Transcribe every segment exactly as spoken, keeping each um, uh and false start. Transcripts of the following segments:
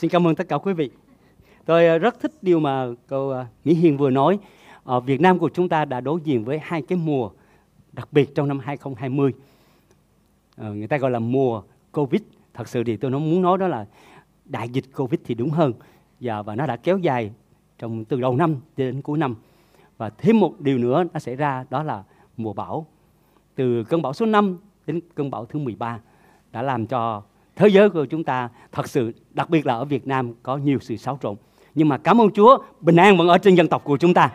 Xin cảm ơn tất cả quý vị. Tôi rất thích điều mà cô Mỹ Hiền vừa nói. Ở Việt Nam của chúng ta đã đối diện với hai cái mùa đặc biệt trong năm hai không hai không. Người ta gọi là mùa Covid. Thật sự thì tôi muốn nói đó là đại dịch Covid thì đúng hơn. Và nó đã kéo dài trong từ đầu năm đến cuối năm. Và thêm một điều nữa đã xảy ra, đó là mùa bão. Từ cơn bão số năm đến cơn bão thứ mười ba đã làm cho thế giới của chúng ta, thật sự đặc biệt là ở Việt Nam, có nhiều sự xáo trộn. Nhưng mà cảm ơn Chúa, bình an vẫn ở trên dân tộc của chúng ta.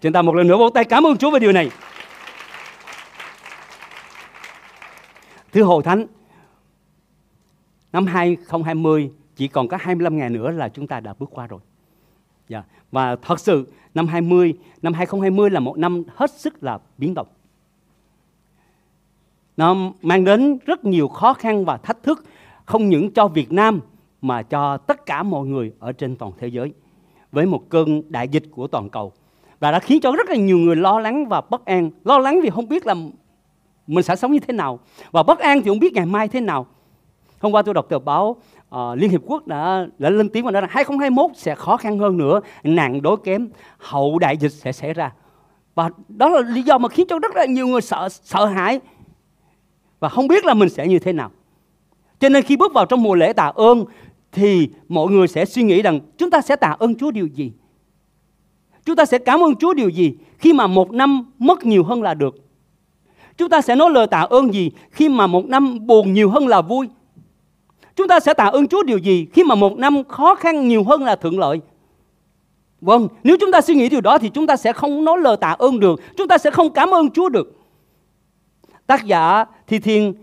Chúng ta một lần nữa vỗ tay cảm ơn Chúa về điều này. Thưa Hội Thánh, năm hai không hai không chỉ còn có hai mươi lăm ngày nữa là chúng ta đã bước qua rồi. Và thật sự năm hai không hai không là một năm hết sức là biến động. Nó mang đến rất nhiều khó khăn và thách thức, không những cho Việt Nam mà cho tất cả mọi người ở trên toàn thế giới, với một cơn đại dịch của toàn cầu. Và đã khiến cho rất là nhiều người lo lắng và bất an. Lo lắng vì không biết là mình sẽ sống như thế nào, và bất an thì không biết ngày mai thế nào. Hôm qua tôi đọc tờ báo uh, Liên Hiệp Quốc đã, đã lên tiếng và nói rằng hai không hai mốt sẽ khó khăn hơn nữa, nạn đói kém, hậu đại dịch sẽ xảy ra. Và đó là lý do mà khiến cho rất là nhiều người sợ, sợ hãi và không biết là mình sẽ như thế nào. Cho nên khi bước vào trong mùa lễ tạ ơn thì mọi người sẽ suy nghĩ rằng chúng ta sẽ tạ ơn Chúa điều gì? Chúng ta sẽ cảm ơn Chúa điều gì khi mà một năm mất nhiều hơn là được? Chúng ta sẽ nói lời tạ ơn gì khi mà một năm buồn nhiều hơn là vui? Chúng ta sẽ tạ ơn Chúa điều gì khi mà một năm khó khăn nhiều hơn là thuận lợi? Vâng, nếu chúng ta suy nghĩ điều đó thì chúng ta sẽ không nói lời tạ ơn được. Chúng ta sẽ không cảm ơn Chúa được. Tác giả Thi Thiên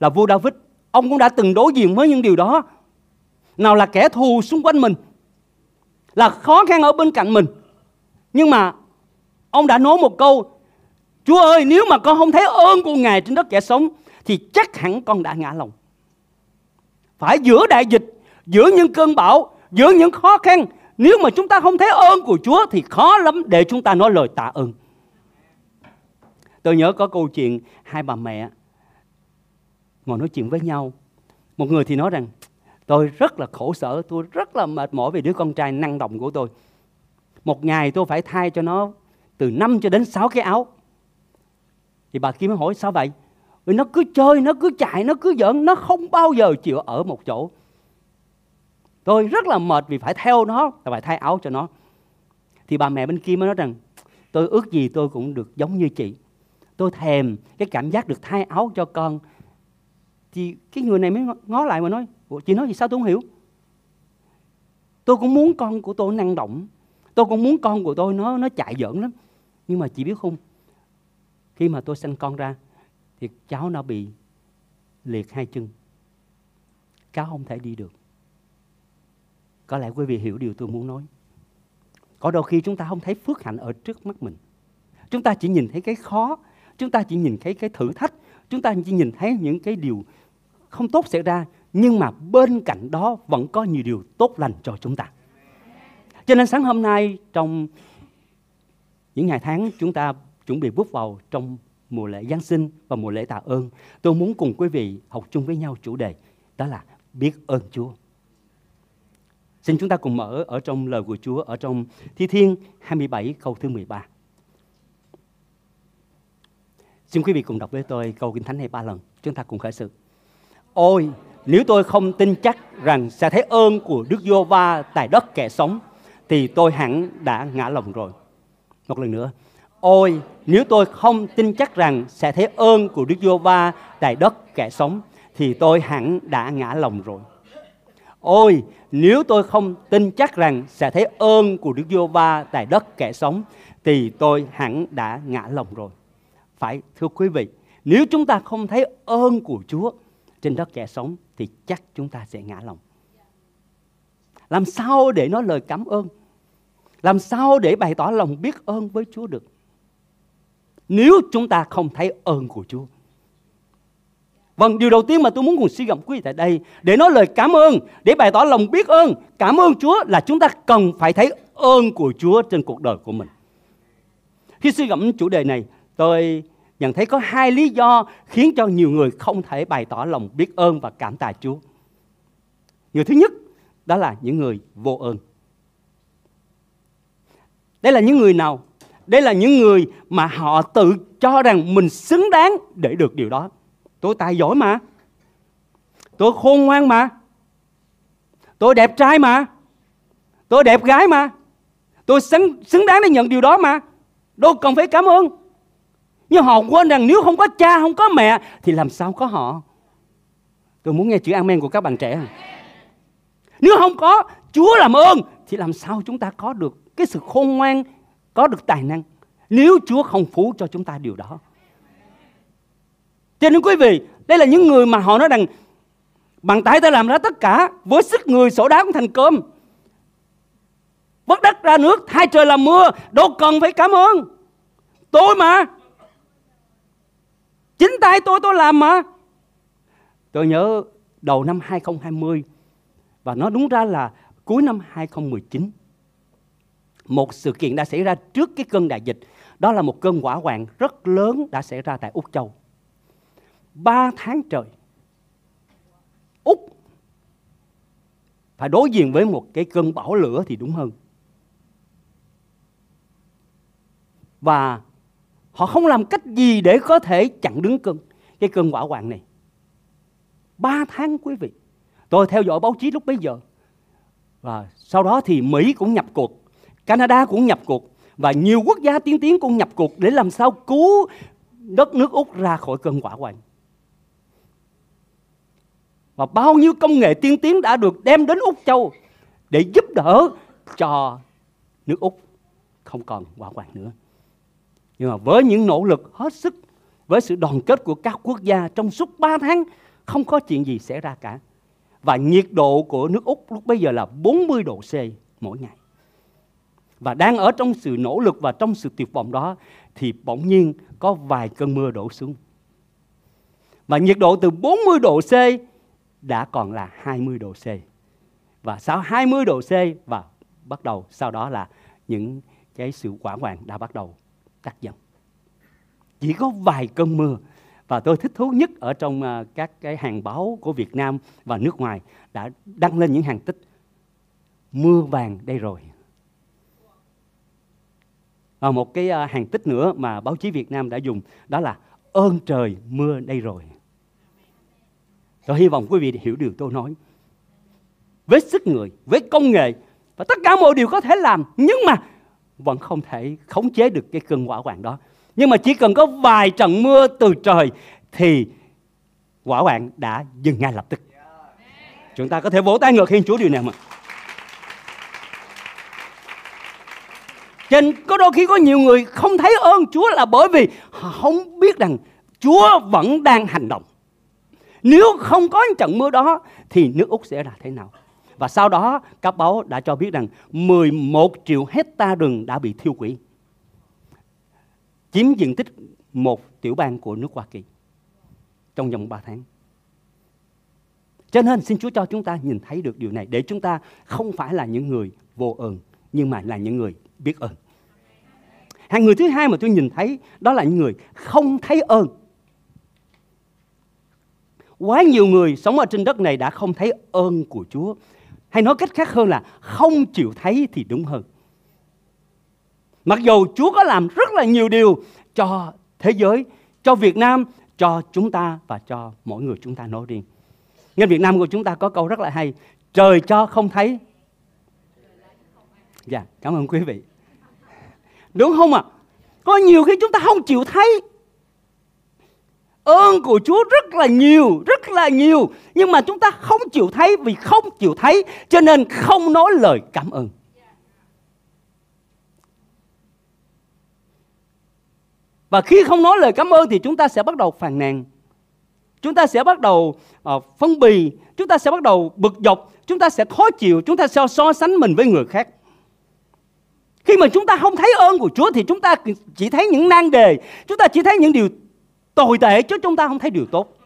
là vua David. Ông cũng đã từng đối diện với những điều đó. Nào là kẻ thù xung quanh mình, là khó khăn ở bên cạnh mình. Nhưng mà ông đã nói một câu: Chúa ơi, nếu mà con không thấy ơn của Ngài trên đất kẻ sống thì chắc hẳn con đã ngã lòng. Phải giữa đại dịch, giữa những cơn bão, giữa những khó khăn, nếu mà chúng ta không thấy ơn của Chúa thì khó lắm để chúng ta nói lời tạ ơn. Tôi nhớ có câu chuyện hai bà mẹ ngồi nói chuyện với nhau. Một người thì nói rằng: tôi rất là khổ sở, tôi rất là mệt mỏi về đứa con trai năng động của tôi. Một ngày tôi phải thay cho nó từ năm cho đến sáu cái áo. Thì bà kia mới hỏi: sao vậy? Nó cứ chơi, nó cứ chạy, nó cứ giỡn, nó không bao giờ chịu ở một chỗ. Tôi rất là mệt vì phải theo nó, phải thay áo cho nó. Thì bà mẹ bên kia mới nói rằng: tôi ước gì tôi cũng được giống như chị. Tôi thèm cái cảm giác được thay áo cho con. Thì cái người này mới ngó lại mà nói: chị nói gì sao tôi không hiểu. Tôi cũng muốn con của tôi năng động. Tôi cũng muốn con của tôi nó, nó chạy giỡn lắm. Nhưng mà chị biết không, khi mà tôi sanh con ra thì cháu nó bị liệt hai chân. Cháu không thể đi được. Có lẽ quý vị hiểu điều tôi muốn nói. Có đôi khi chúng ta không thấy phước hạnh ở trước mắt mình. Chúng ta chỉ nhìn thấy cái khó. Chúng ta chỉ nhìn thấy cái thử thách. Chúng ta chỉ nhìn thấy những cái điều không tốt xảy ra. Nhưng mà bên cạnh đó vẫn có nhiều điều tốt lành cho chúng ta. Cho nên sáng hôm nay, trong những ngày tháng chúng ta chuẩn bị bước vào trong mùa lễ Giáng sinh và mùa lễ tạ ơn, tôi muốn cùng quý vị học chung với nhau chủ đề, đó là biết ơn Chúa. Xin chúng ta cùng mở ở trong lời của Chúa, ở trong Thi Thiên hai mươi bảy câu thứ mười ba. Xin quý vị cùng đọc với tôi câu Kinh Thánh này ba lần. Chúng ta cùng khởi sự. Ôi, nếu tôi không tin chắc rằng sẽ thấy ơn của Đức Giê-hô-va tại đất kẻ sống, thì tôi hẳn đã ngã lòng rồi. Một lần nữa. Ôi, nếu tôi không tin chắc rằng sẽ thấy ơn của Đức Giê-hô-va tại đất kẻ sống, thì tôi hẳn đã ngã lòng rồi. Ôi, nếu tôi không tin chắc rằng sẽ thấy ơn của Đức Giê-hô-va tại đất kẻ sống, thì tôi hẳn đã ngã lòng rồi. Phải, thưa quý vị, nếu chúng ta không thấy ơn của Chúa trên đất kẻ sống, thì chắc chúng ta sẽ ngã lòng. Làm sao để nói lời cảm ơn? Làm sao để bày tỏ lòng biết ơn với Chúa được? Nếu chúng ta không thấy ơn của Chúa. Vâng, điều đầu tiên mà tôi muốn cùng suy gẫm quý vị tại đây, để nói lời cảm ơn, để bày tỏ lòng biết ơn, cảm ơn Chúa, là chúng ta cần phải thấy ơn của Chúa trên cuộc đời của mình. Khi suy gẫm chủ đề này, tôi nhận thấy có hai lý do khiến cho nhiều người không thể bày tỏ lòng biết ơn và cảm tạ Chúa. Người thứ nhất, đó là những người vô ơn. Đây là những người nào? Đây là những người mà họ tự cho rằng mình xứng đáng để được điều đó. Tôi tài giỏi mà, tôi khôn ngoan mà, tôi đẹp trai mà, tôi đẹp gái mà, tôi xứng, xứng đáng để nhận điều đó mà, đâu cần phải cảm ơn. Nhưng họ quên rằng nếu không có cha, không có mẹ thì làm sao có họ. Tôi muốn nghe chữ amen của các bạn trẻ. Nếu không có Chúa làm ơn thì làm sao chúng ta có được cái sự khôn ngoan, có được tài năng, nếu Chúa không phú cho chúng ta điều đó. Cho nên quý vị, đây là những người mà họ nói rằng bằng tay ta làm ra tất cả, với sức người sổ đá cũng thành cơm, vớt đất ra nước, hai trời làm mưa, đâu cần phải cảm ơn. Tôi mà, chính tay tôi tôi làm mà. Tôi nhớ đầu năm hai không hai không, và nó đúng ra là cuối năm hai không một chín, một sự kiện đã xảy ra trước cái cơn đại dịch. Đó là một cơn hỏa hoạn rất lớn đã xảy ra tại Úc Châu. Ba tháng trời Úc phải đối diện với một cái cơn bão lửa thì đúng hơn. Và họ không làm cách gì để có thể chặn đứng cơn, cái cơn hỏa hoạn này. Ba tháng quý vị. Tôi theo dõi báo chí lúc bấy giờ. Và sau đó thì Mỹ cũng nhập cuộc, Canada cũng nhập cuộc, và nhiều quốc gia tiên tiến cũng nhập cuộc để làm sao cứu đất nước Úc ra khỏi cơn hỏa hoạn. Và bao nhiêu công nghệ tiên tiến đã được đem đến Úc Châu để giúp đỡ cho nước Úc không còn hỏa hoạn nữa. Nhưng mà với những nỗ lực hết sức, với sự đoàn kết của các quốc gia trong suốt ba tháng, không có chuyện gì xảy ra cả. Và nhiệt độ của nước Úc lúc bây giờ là bốn mươi độ C mỗi ngày. Và đang ở trong sự nỗ lực và trong sự tuyệt vọng đó, thì bỗng nhiên có vài cơn mưa đổ xuống. Và nhiệt độ từ bốn mươi độ C đã còn là hai mươi độ C. Và sau hai mươi độ C, và bắt đầu sau đó là những cái sự hỏa hoạn đã bắt đầu tắt dần. Chỉ có vài cơn mưa. Và tôi thích thú nhất ở trong các cái hàng báo của Việt Nam và nước ngoài đã đăng lên những hàng tích: mưa vàng đây rồi. Và một cái hàng tích nữa mà báo chí Việt Nam đã dùng đó là ơn trời mưa đây rồi. Tôi hy vọng quý vị hiểu điều tôi nói. Với sức người, với công nghệ và tất cả mọi điều có thể làm, nhưng mà vẫn không thể khống chế được cái cơn hỏa hoạn đó. Nhưng mà chỉ cần có vài trận mưa từ trời thì hỏa hoạn đã dừng ngay lập tức. Chúng ta có thể vỗ tay ngược Thiên Chúa điều này mà. Cho nên có đôi khi có nhiều người không thấy ơn Chúa là bởi vì họ không biết rằng Chúa vẫn đang hành động. Nếu không có trận mưa đó thì nước Úc sẽ là thế nào? Và sau đó các báo đã cho biết rằng mười một triệu hecta rừng đã bị thiêu hủy, chiếm diện tích một tiểu bang của nước Hoa Kỳ trong vòng ba tháng. Cho nên xin Chúa cho chúng ta nhìn thấy được điều này, để chúng ta không phải là những người vô ơn, nhưng mà là những người biết ơn. Hàng người thứ hai mà tôi nhìn thấy đó là những người không thấy ơn. Quá nhiều người sống ở trên đất này đã không thấy ơn của Chúa, hay nói cách khác hơn là không chịu thấy thì đúng hơn. Mặc dù Chúa có làm rất là nhiều điều cho thế giới, cho Việt Nam, cho chúng ta và cho mỗi người chúng ta nói riêng. Nhân Việt Nam của chúng ta có câu rất là hay: trời cho không thấy. Dạ, cảm ơn quý vị. Đúng không ạ? À? Có nhiều khi chúng ta không chịu thấy. Ơn của Chúa rất là nhiều, rất là nhiều. Nhưng mà chúng ta không chịu thấy, vì không chịu thấy cho nên không nói lời cảm ơn. Và khi không nói lời cảm ơn thì chúng ta sẽ bắt đầu phàn nàn, chúng ta sẽ bắt đầu uh, phân bì, chúng ta sẽ bắt đầu bực dọc, chúng ta sẽ khó chịu, chúng ta sẽ so sánh mình với người khác. Khi mà chúng ta không thấy ơn của Chúa thì chúng ta chỉ thấy những nan đề, chúng ta chỉ thấy những điều tồi tệ chứ chúng ta không thấy điều tốt.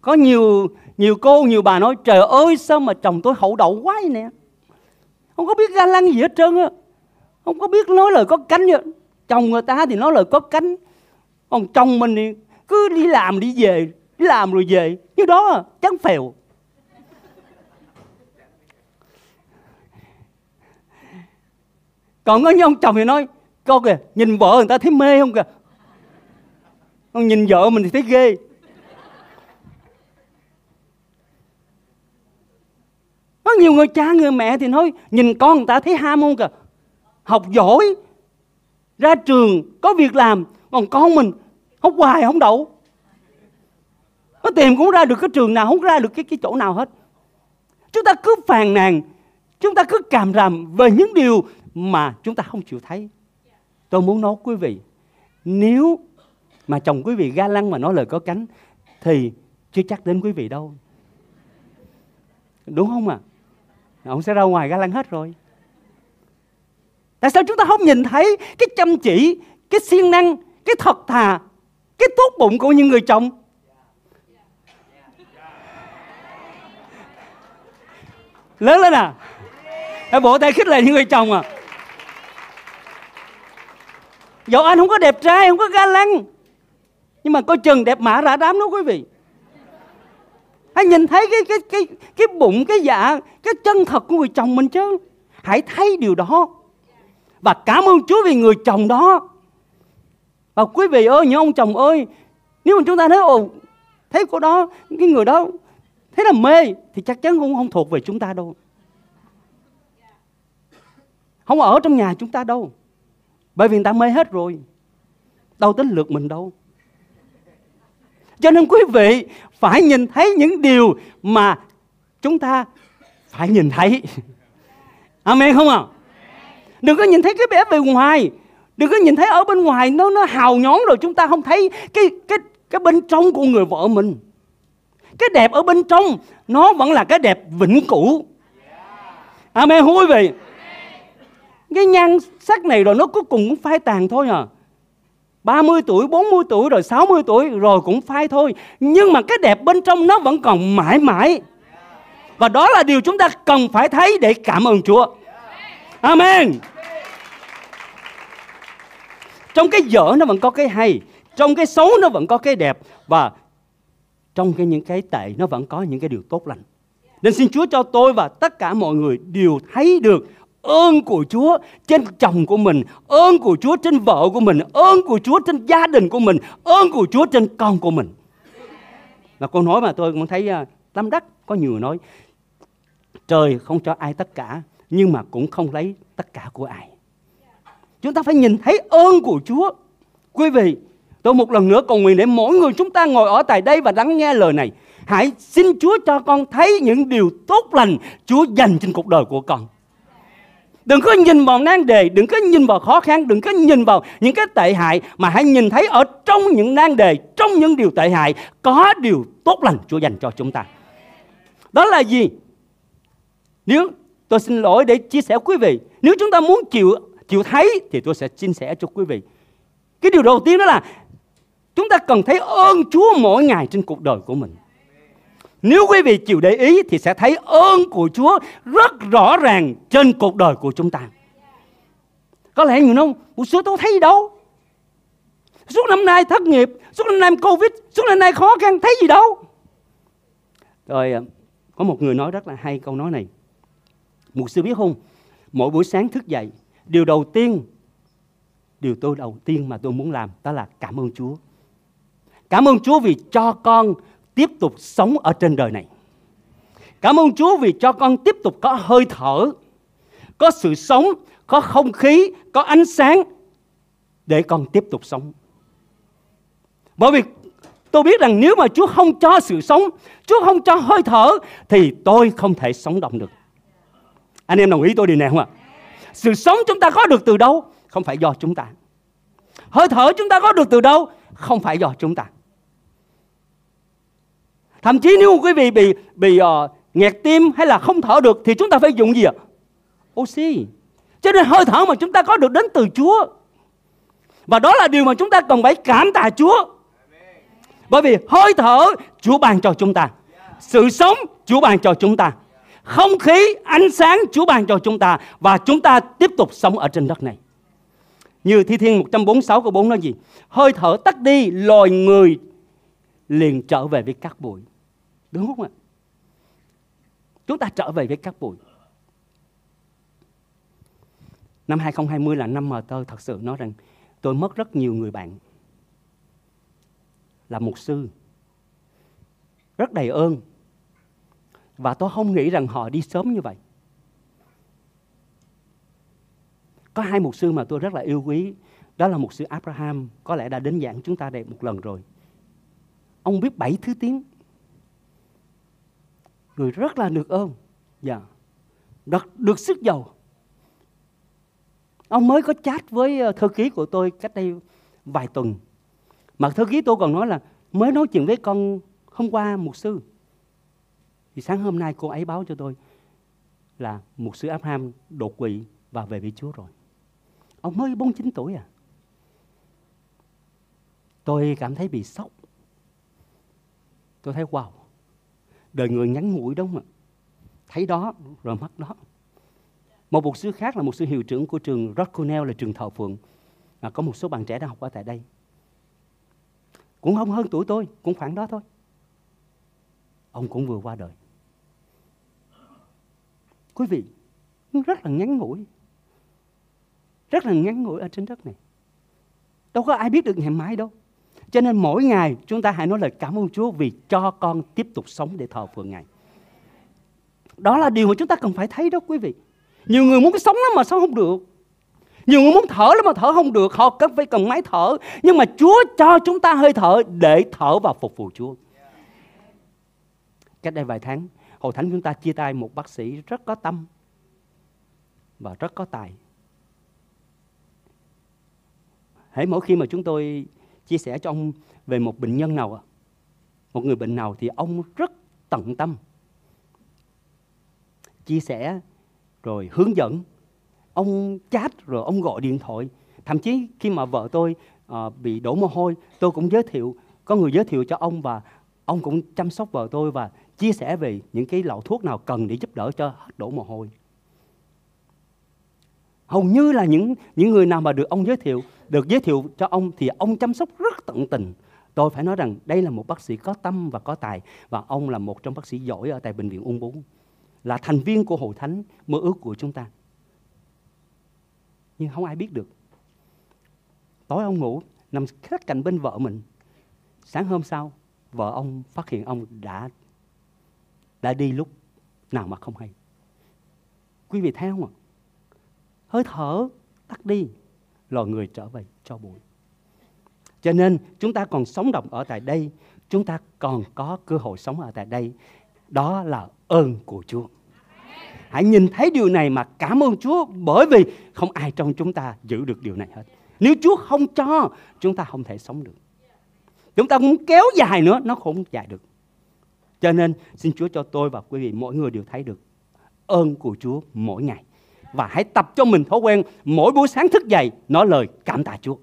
Có nhiều nhiều cô, nhiều bà nói: trời ơi sao mà chồng tôi hậu đậu quá vậy nè, không có biết ga lăng gì hết trơn á, không có biết nói lời có cánh vậy. Chồng người ta thì nói lời có cánh, còn chồng mình thì cứ đi làm đi về, đi làm rồi về, như đó chán phèo. Còn có những ông chồng thì nói, con kìa, nhìn vợ người ta thấy mê không kìa, con nhìn vợ mình thì thấy ghê. Có nhiều người cha, người mẹ thì nói, nhìn con người ta thấy ham không kìa, học giỏi, ra trường, có việc làm. Còn con mình học hoài không đậu, nó tìm cũng ra được cái trường nào, không ra được cái, cái chỗ nào hết. Chúng ta cứ phàn nàn, chúng ta cứ càm ràm về những điều mà chúng ta không chịu thấy. Tôi muốn nói quý vị, nếu mà chồng quý vị ga lăng mà nói lời có cánh thì chưa chắc đến quý vị đâu, đúng không ạ? À? Ông sẽ ra ngoài ga lăng hết rồi. Tại sao chúng ta không nhìn thấy cái chăm chỉ, cái siêng năng, cái thật thà, cái tốt bụng của những người chồng? Lớn lên à, hãy vỗ tay khích lệ những người chồng à. Dẫu anh không có đẹp trai, không có ga lăng, nhưng mà coi chừng đẹp mã rã đám đó quý vị. Hãy nhìn thấy cái, cái, cái, cái bụng, cái dạ, cái chân thật của người chồng mình chứ. Hãy thấy điều đó. Và cảm ơn Chúa vì người chồng đó. Và quý vị ơi, những ông chồng ơi, nếu mà chúng ta thấy ồ, thấy cô đó, cái người đó thế là mê, thì chắc chắn cũng không thuộc về chúng ta đâu, không ở trong nhà chúng ta đâu. Bởi vì người ta mê hết rồi, đâu tính lượt mình đâu. Cho nên quý vị phải nhìn thấy những điều mà chúng ta phải nhìn thấy. Amen không ạ? À? Đừng có nhìn thấy cái bé bề ngoài, đừng có nhìn thấy ở bên ngoài nó nó hào nhón rồi chúng ta không thấy cái cái cái bên trong của người vợ mình. Cái đẹp ở bên trong nó vẫn là cái đẹp vĩnh cửu. Amen không quý vị? Cái nhan sắc này rồi nó cuối cùng cũng phai tàn thôi à. ba mươi tuổi, bốn mươi tuổi, rồi sáu mươi tuổi, rồi cũng phai thôi. Nhưng mà cái đẹp bên trong nó vẫn còn mãi mãi. Và đó là điều chúng ta cần phải thấy để cảm ơn Chúa. Amen. Trong cái dở nó vẫn có cái hay, trong cái xấu nó vẫn có cái đẹp, và trong cái những cái tệ nó vẫn có những cái điều tốt lành. Nên xin Chúa cho tôi và tất cả mọi người đều thấy được ơn của Chúa trên chồng của mình, ơn của Chúa trên vợ của mình, ơn của Chúa trên gia đình của mình, ơn của Chúa trên con của mình. Là câu nói mà tôi cũng thấy tâm đắc. Có nhiều người nói trời không cho ai tất cả, nhưng mà cũng không lấy tất cả của ai. Chúng ta phải nhìn thấy ơn của Chúa. Quý vị, tôi một lần nữa cầu nguyện để mỗi người chúng ta ngồi ở tại đây và lắng nghe lời này, hãy xin Chúa cho con thấy những điều tốt lành Chúa dành trên cuộc đời của con. Đừng có nhìn vào nan đề, đừng có nhìn vào khó khăn, đừng có nhìn vào những cái tệ hại, mà hãy nhìn thấy ở trong những nan đề, trong những điều tệ hại có điều tốt lành Chúa dành cho chúng ta. Đó là gì? Nếu tôi xin lỗi để chia sẻ quý vị, nếu chúng ta muốn chịu chịu thấy thì tôi sẽ chia sẻ cho quý vị. Cái điều đầu tiên đó là chúng ta cần thấy ơn Chúa mỗi ngày trên cuộc đời của mình. Nếu quý vị chịu để ý thì sẽ thấy ơn của Chúa rất rõ ràng trên cuộc đời của chúng ta. Có lẽ người nói, ủa sao tôi thấy đâu? Suốt năm nay thất nghiệp, suốt năm nay Covid, suốt năm nay khó khăn, thấy gì đâu? Rồi có một người nói rất là hay câu nói này. Mục sư biết không, mỗi buổi sáng thức dậy, điều đầu tiên, điều tôi đầu tiên mà tôi muốn làm đó là cảm ơn Chúa. Cảm ơn Chúa vì cho con tiếp tục sống ở trên đời này. Cảm ơn Chúa vì cho con tiếp tục có hơi thở, có sự sống, có không khí, có ánh sáng để con tiếp tục sống. Bởi vì tôi biết rằng nếu mà Chúa không cho sự sống, Chúa không cho hơi thở thì tôi không thể sống động được. Anh em đồng ý tôi điều này không ạ? Sự sống chúng ta có được từ đâu? Không phải do chúng ta. Hơi thở chúng ta có được từ đâu? Không phải do chúng ta. Thậm chí nếu quý vị bị, bị uh, nghẹt tim hay là không thở được thì chúng ta phải dùng gì ạ? Oxy. Cho nên hơi thở mà chúng ta có được đến từ Chúa. Và đó là điều mà chúng ta cần phải cảm tạ Chúa. Bởi vì hơi thở Chúa ban cho chúng ta, sự sống Chúa ban cho chúng ta, không khí, ánh sáng Chúa ban cho chúng ta, và chúng ta tiếp tục sống ở trên đất này. Như Thi Thiên một trăm bốn mươi sáu câu bốn nói gì? Hơi thở tắt đi, loài người liền trở về với cát bụi. Đúng không ạ? Chúng ta trở về với cát bụi. Năm hai không hai không là năm mà tôi thật sự nói rằng tôi mất rất nhiều người bạn. Là mục sư. Rất đầy ơn. Và tôi không nghĩ rằng họ đi sớm như vậy. Có hai mục sư mà tôi rất là yêu quý. Đó là mục sư Abraham. Có lẽ đã đến giảng chúng ta đây một lần rồi. Ông biết bảy thứ tiếng. Người rất là được ơn. Dạ. Được, được sức giàu. Ông mới có chat với thư ký của tôi cách đây vài tuần. Mà thư ký tôi còn nói là mới nói chuyện với con hôm qua mục sư. Thì sáng hôm nay cô ấy báo cho tôi là mục sư Abraham đột quỵ và về với Chúa rồi. Ông mới bốn mươi chín tuổi à. Tôi cảm thấy bị sốc. Tôi thấy wow. Đời người ngắn ngủi đúng không ạ? Thấy đó rồi mất đó. Một mục sư khác là mục sư hiệu trưởng của trường Rock Cornell, là trường thờ phượng. Mà có một số bạn trẻ đang học ở tại đây. Cũng không hơn tuổi tôi, cũng khoảng đó thôi. Ông cũng vừa qua đời. Quý vị, rất là ngắn ngủi. Rất là ngắn ngủi ở trên đất này. Đâu có ai biết được ngày mai đâu. Cho nên mỗi ngày chúng ta hãy nói lời cảm ơn Chúa vì cho con tiếp tục sống để thờ phượng Ngài. Đó là điều mà chúng ta cần phải thấy đó quý vị. Nhiều người muốn sống lắm mà sống không được. Nhiều người muốn thở lắm mà thở không được. Họ cần phải cần máy thở. Nhưng mà Chúa cho chúng ta hơi thở để thở và phục vụ Chúa. Cách đây vài tháng, Hội Thánh chúng ta chia tay một bác sĩ rất có tâm và rất có tài. Hễ mỗi khi mà chúng tôi chia sẻ cho ông về một bệnh nhân nào, một người bệnh nào, thì ông rất tận tâm. Chia sẻ, rồi hướng dẫn. Ông chat, rồi ông gọi điện thoại. Thậm chí khi mà vợ tôi uh, bị đổ mồ hôi, tôi cũng giới thiệu, có người giới thiệu cho ông và ông cũng chăm sóc vợ tôi và chia sẻ về những cái lọ thuốc nào cần để giúp đỡ cho đổ mồ hôi. Hầu như là những, những người nào mà được ông giới thiệu, được giới thiệu cho ông thì ông chăm sóc rất tận tình. Tôi phải nói rằng đây là một bác sĩ có tâm và có tài. Và ông là một trong bác sĩ giỏi ở tại Bệnh viện Ung Bướu. Là thành viên của Hội Thánh mơ ước của chúng ta. Nhưng không ai biết được. Tối ông ngủ, nằm sát cạnh bên vợ mình. Sáng hôm sau, vợ ông phát hiện ông đã đã đi lúc nào mà không hay. Quý vị thấy không ạ? Hơi thở tắt đi, lò người trở về cho bụi. Cho nên chúng ta còn sống động ở tại đây, chúng ta còn có cơ hội sống ở tại đây. Đó là ơn của Chúa. Hãy nhìn thấy điều này mà cảm ơn Chúa, bởi vì không ai trong chúng ta giữ được điều này hết. Nếu Chúa không cho, chúng ta không thể sống được. Chúng ta muốn kéo dài nữa, nó không dài được. Cho nên xin Chúa cho tôi và quý vị, mỗi người đều thấy được ơn của Chúa mỗi ngày. Và hãy tập cho mình thói quen mỗi buổi sáng thức dậy nói lời cảm tạ Chúa.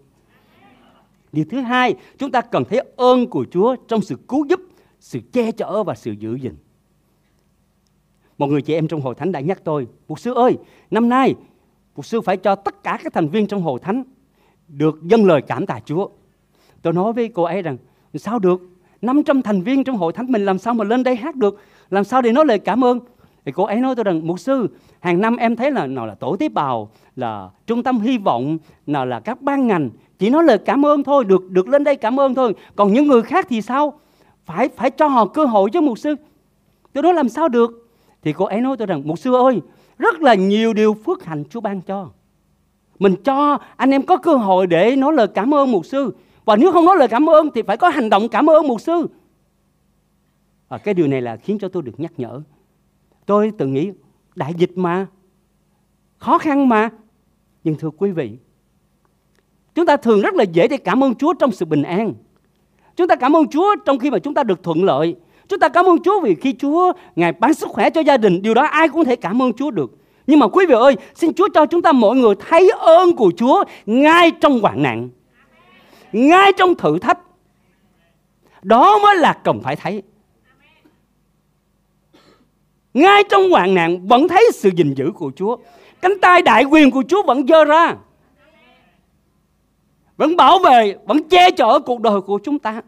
Điều thứ hai, chúng ta cần thấy ơn của Chúa trong sự cứu giúp, sự che chở và sự giữ gìn. Một người chị em trong Hội Thánh đã nhắc tôi, mục sư ơi, năm nay mục sư phải cho tất cả các thành viên trong Hội Thánh được dâng lời cảm tạ Chúa. Tôi nói với cô ấy rằng sao được, năm trăm thành viên trong Hội Thánh mình làm sao mà lên đây hát được, làm sao để nói lời cảm ơn. Thì cô ấy nói tôi rằng mục sư, hàng năm em thấy là nào là tổ tế bào, là trung tâm hy vọng, nào là các ban ngành chỉ nói lời cảm ơn thôi, được được lên đây cảm ơn thôi, còn những người khác thì sao, phải phải cho họ cơ hội chứ mục sư. Tôi nói làm sao được. Thì cô ấy nói tôi rằng mục sư ơi, rất là nhiều điều phước hạnh Chúa ban cho mình, cho anh em có cơ hội để nói lời cảm ơn mục sư. Và nếu không nói lời cảm ơn thì phải có hành động cảm ơn mục sư. Và cái điều này là khiến cho tôi được nhắc nhở. Tôi từng nghĩ đại dịch mà, khó khăn mà. Nhưng thưa quý vị, chúng ta thường rất là dễ để cảm ơn Chúa trong sự bình an. Chúng ta cảm ơn Chúa trong khi mà chúng ta được thuận lợi. Chúng ta cảm ơn Chúa vì khi Chúa Ngài ban sức khỏe cho gia đình. Điều đó ai cũng thể cảm ơn Chúa được. Nhưng mà quý vị ơi, xin Chúa cho chúng ta mỗi người thấy ơn của Chúa ngay trong hoạn nạn, ngay trong thử thách. Đó mới là cần phải thấy. Ngay trong hoạn nạn vẫn thấy sự gìn giữ của Chúa. Cánh tay đại quyền của Chúa vẫn giơ ra, vẫn bảo vệ, vẫn che chở cuộc đời của chúng ta.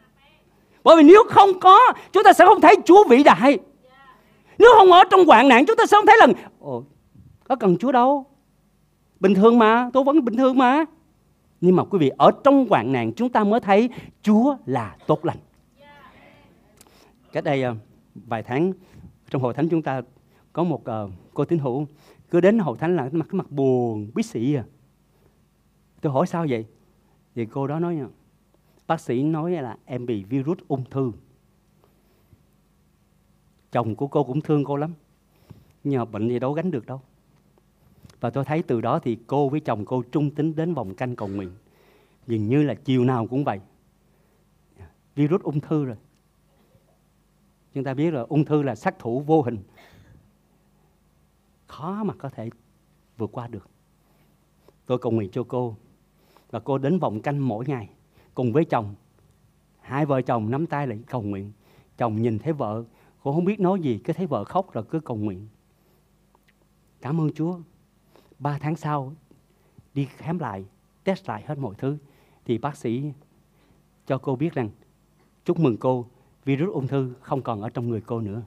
Bởi vì nếu không có, chúng ta sẽ không thấy Chúa vĩ đại. Nếu không ở trong hoạn nạn, chúng ta sẽ không thấy là ồ, có cần Chúa đâu. Bình thường mà, tôi vẫn bình thường mà. Nhưng mà quý vị, ở trong hoạn nạn chúng ta mới thấy Chúa là tốt lành. Cách đây vài tháng, trong hội thánh chúng ta có một uh, cô tín hữu cứ đến hội thánh là mặt cái mặt buồn, bí xị à. Tôi hỏi sao vậy? Thì cô đó nói, bác sĩ nói là em bị virus ung thư. Chồng của cô cũng thương cô lắm, nhưng mà bệnh gì đâu gánh được đâu. Và tôi thấy từ đó thì cô với chồng cô trung tín đến vòng canh cầu nguyện. Dường như là chiều nào cũng vậy. Virus ung thư rồi. Chúng ta biết rồi, ung thư là sát thủ vô hình, khó mà có thể vượt qua được. Tôi cầu nguyện cho cô, và cô đến vòng canh mỗi ngày cùng với chồng. Hai vợ chồng nắm tay lại cầu nguyện. Chồng nhìn thấy vợ, cô không biết nói gì, cứ thấy vợ khóc rồi cứ cầu nguyện. Cảm ơn Chúa. Ba tháng sau đi khám lại, test lại hết mọi thứ, thì bác sĩ cho cô biết rằng chúc mừng cô, virus ung thư không còn ở trong người cô nữa.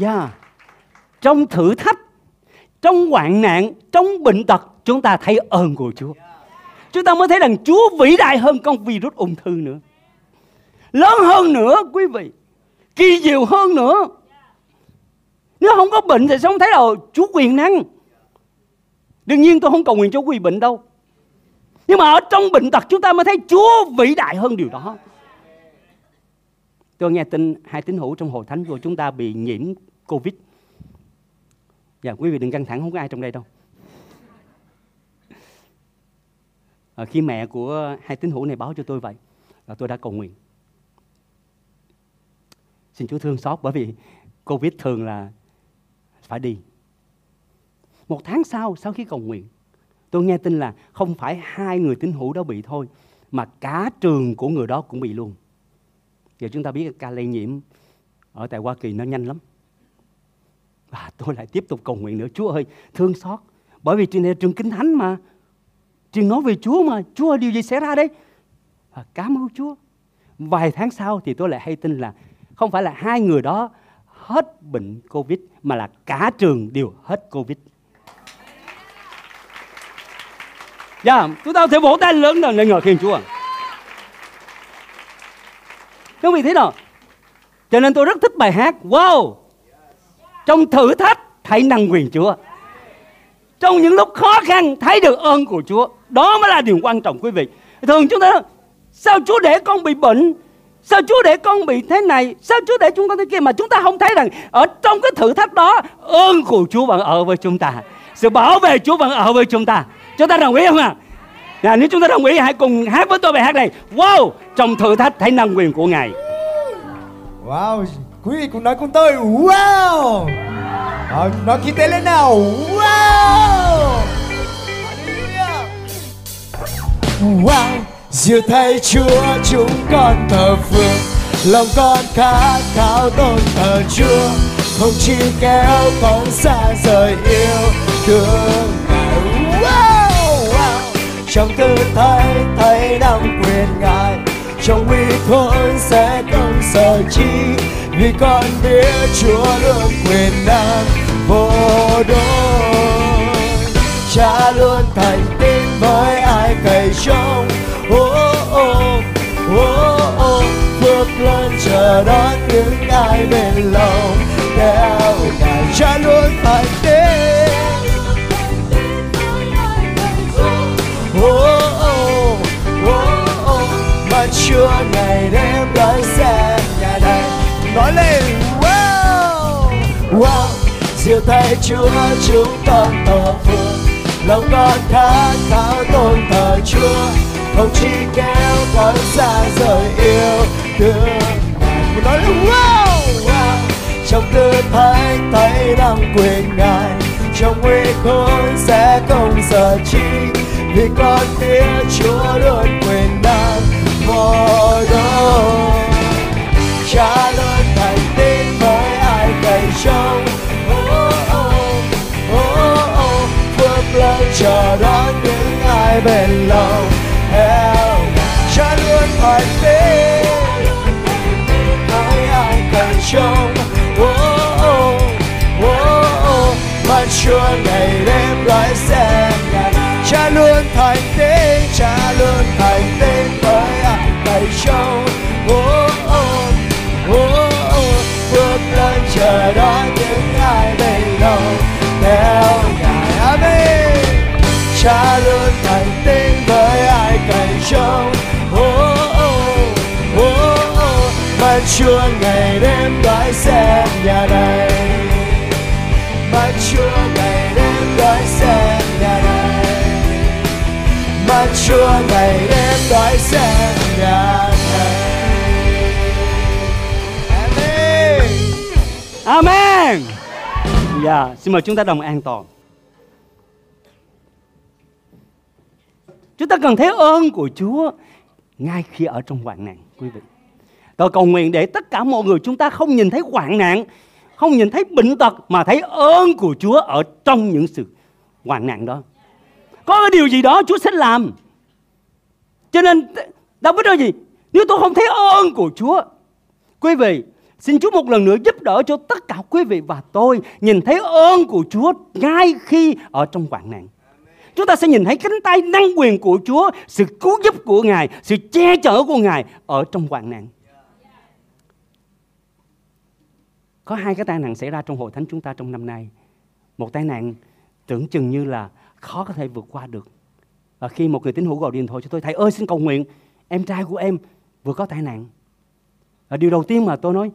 Yeah. Trong thử thách, trong hoạn nạn, trong bệnh tật, chúng ta thấy ơn của Chúa. Chúng ta mới thấy rằng Chúa vĩ đại hơn con virus ung thư nữa. Lớn hơn nữa quý vị, kỳ diệu hơn nữa. Nếu không có bệnh thì sẽ không thấy đâu Chúa quyền năng. Đương nhiên tôi không cầu nguyện cho quý vị bệnh đâu, nhưng mà ở trong bệnh tật chúng ta mới thấy Chúa vĩ đại hơn điều đó. Tôi nghe tin hai tín hữu trong hội thánh của chúng ta bị nhiễm Covid. Dạ, quý vị đừng căng thẳng, không có ai trong đây đâu. À, khi mẹ của hai tín hữu này báo cho tôi vậy, là tôi đã cầu nguyện. Xin Chúa thương xót, bởi vì Covid thường là phải đi. Một tháng sau, sau khi cầu nguyện, tôi nghe tin là không phải hai người tín hữu đó bị thôi, mà cả trường của người đó cũng bị luôn. Giờ chúng ta biết ca lây nhiễm ở tại Hoa Kỳ nó nhanh lắm. Và tôi lại tiếp tục cầu nguyện nữa. Chúa ơi, thương xót. Bởi vì trên đây là trường Kinh Thánh mà. Trường nói về Chúa mà. Chúa ơi, điều gì xảy ra đây? Và cảm ơn Chúa. Vài tháng sau thì tôi lại hay tin là không phải là hai người đó hết bệnh Covid, mà là cả trường đều hết Covid. Dạ, yeah, chúng ta có thể vỗ tay lớn lên để ngợi khen Chúa. Các vị thấy nào? Cho nên tôi rất thích bài hát. Wow! Trong thử thách thấy năng quyền Chúa. Trong những lúc khó khăn thấy được ơn của Chúa. Đó mới là điều quan trọng quý vị. Thường chúng ta nói, sao Chúa để con bị bệnh? Sao Chúa để con bị thế này? Sao Chúa để chúng con thế kia? Mà chúng ta không thấy rằng ở trong cái thử thách đó, ơn của Chúa vẫn ở với chúng ta. Sự bảo vệ Chúa vẫn ở với chúng ta. Chúng ta đồng ý không ạ? À? Nếu chúng ta đồng ý hãy cùng hát với tôi bài hát này. Wow! Trong thử thách thấy năng quyền của Ngài. Wow! Quý vị cũng nói cùng tôi. Wow! À, nói khi tế lên nào. Wow! Wow! Diệu thay Chúa chúng con thờ phượng. Lòng con khát khao tôn thờ Chúa. Không chỉ kéo con xa rời yêu thương Ngài. Wow! Wow! Trong tư thái thấy năng quyền Ngài. Trong nguy khốn sẽ không sợ chi. Vì con biết Chúa luôn quyền năng vô địch. Cha luôn thành tín với ai cày trông. Oh oh oh oh, phước lớn chờ đón những ai bên lòng theo Ngài. Cha luôn thành tín. Oh oh oh oh, mà chưa ngày đêm đón xem nhà này. Nói lên wow wow, diệu thay Chúa chúng con thờ phượng, lòng con khát khao tôn thờ Chúa, không chỉ kéo con xa rời yêu thương. Nói lên wow wow, trong tư thái thấy năng quyền Ngài, trong nguy khốn sẽ không sợ chi, vì con biết Chúa luôn quyền năng vô địch. Cha luôn thành tín với ai cày trông. Oh oh oh oh, phước lớn chờ đón những ai bên lòng. Theo Cha luôn thành tín với ai cày trông. Oh oh Chúa ngày đêm lói sáng ngài. Cha luôn thành tín, Cha luôn thành tín với anh Bảy Châu. Oh oh oh oh, bước lên chờ đón những ai bấy lâu theo ngài. Amen. Cha luôn thành tín với ai Bảy Châu. Oh oh oh oh, mà Chúa ngày đêm lói sáng nhà này. Mà Chúa ngày đêm lói sáng nhà này. Mà Chúa ngày đêm lói sáng nhà này. Amen. Amen. Dạ, yeah, xin mời chúng ta đồng an toàn. Chúng ta cần thấy ơn của Chúa ngay khi ở trong hoạn nạn, quý vị. Tôi cầu nguyện để tất cả mọi người chúng ta không nhìn thấy hoạn nạn, không nhìn thấy bệnh tật, mà thấy ơn của Chúa ở trong những sự hoạn nạn đó. Có cái điều gì đó Chúa sẽ làm. Cho nên David nói gì? Nếu tôi không thấy ơn của Chúa, quý vị, xin Chúa một lần nữa giúp đỡ cho tất cả quý vị và tôi nhìn thấy ơn của Chúa ngay khi ở trong hoạn nạn. Chúng ta sẽ nhìn thấy cánh tay năng quyền của Chúa, sự cứu giúp của Ngài, sự che chở của Ngài ở trong hoạn nạn. Có hai cái tai nạn xảy ra trong hội thánh chúng ta trong năm nay. Một tai nạn tưởng chừng như là khó có thể vượt qua được. Và khi một người tín hữu gọi điện thoại cho tôi, thầy ơi xin cầu nguyện, em trai của em vừa có tai nạn. Và điều đầu tiên mà tôi nói,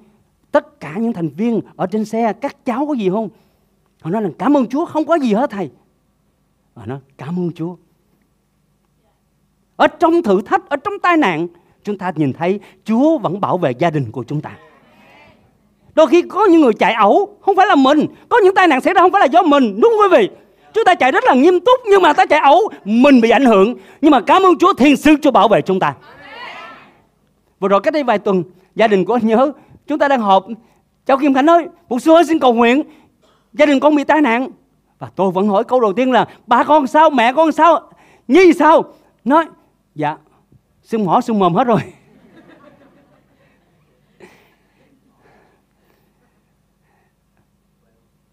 tất cả những thành viên ở trên xe, các cháu có gì không? Họ nói là cảm ơn Chúa, không có gì hết thầy. Và nói cảm ơn Chúa. Ở trong thử thách, ở trong tai nạn, chúng ta nhìn thấy Chúa vẫn bảo vệ gia đình của chúng ta. Đôi khi có những người chạy ẩu, không phải là mình. Có những tai nạn xảy ra không phải là do mình, đúng không quý vị? Chúng ta chạy rất là nghiêm túc, nhưng mà ta chạy ẩu, mình bị ảnh hưởng. Nhưng mà cảm ơn Chúa, Thiên Sứ Chúa bảo vệ chúng ta. Vừa rồi cách đây vài tuần, gia đình của anh Nhớ, chúng ta đang họp. Cháu Kim Khánh nói, mục sư ơi xin cầu nguyện, gia đình con bị tai nạn. Và tôi vẫn hỏi câu đầu tiên là, ba con sao, mẹ con sao, Nhi sao? Nói, dạ, xương mỏ, xương mồm hết rồi.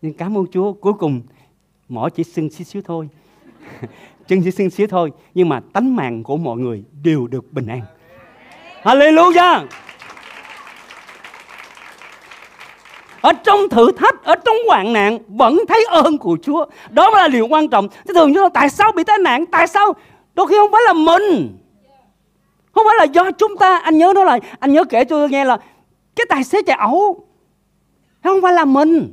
Nhưng cảm ơn Chúa, cuối cùng mỏ chỉ sưng xíu xíu thôi, chân chỉ sưng xíu thôi, nhưng mà tánh mạng của mọi người đều được bình an. Hallelujah. Ở trong thử thách, ở trong hoạn nạn vẫn thấy ơn của Chúa. Đó mới là điều quan trọng. Thế thường chúng ta tại sao bị tai nạn? Tại sao? Đôi khi không phải là mình, không phải là do chúng ta. Anh Nhớ nói là, anh Nhớ kể cho tôi nghe là cái tài xế chạy ẩu không phải là mình.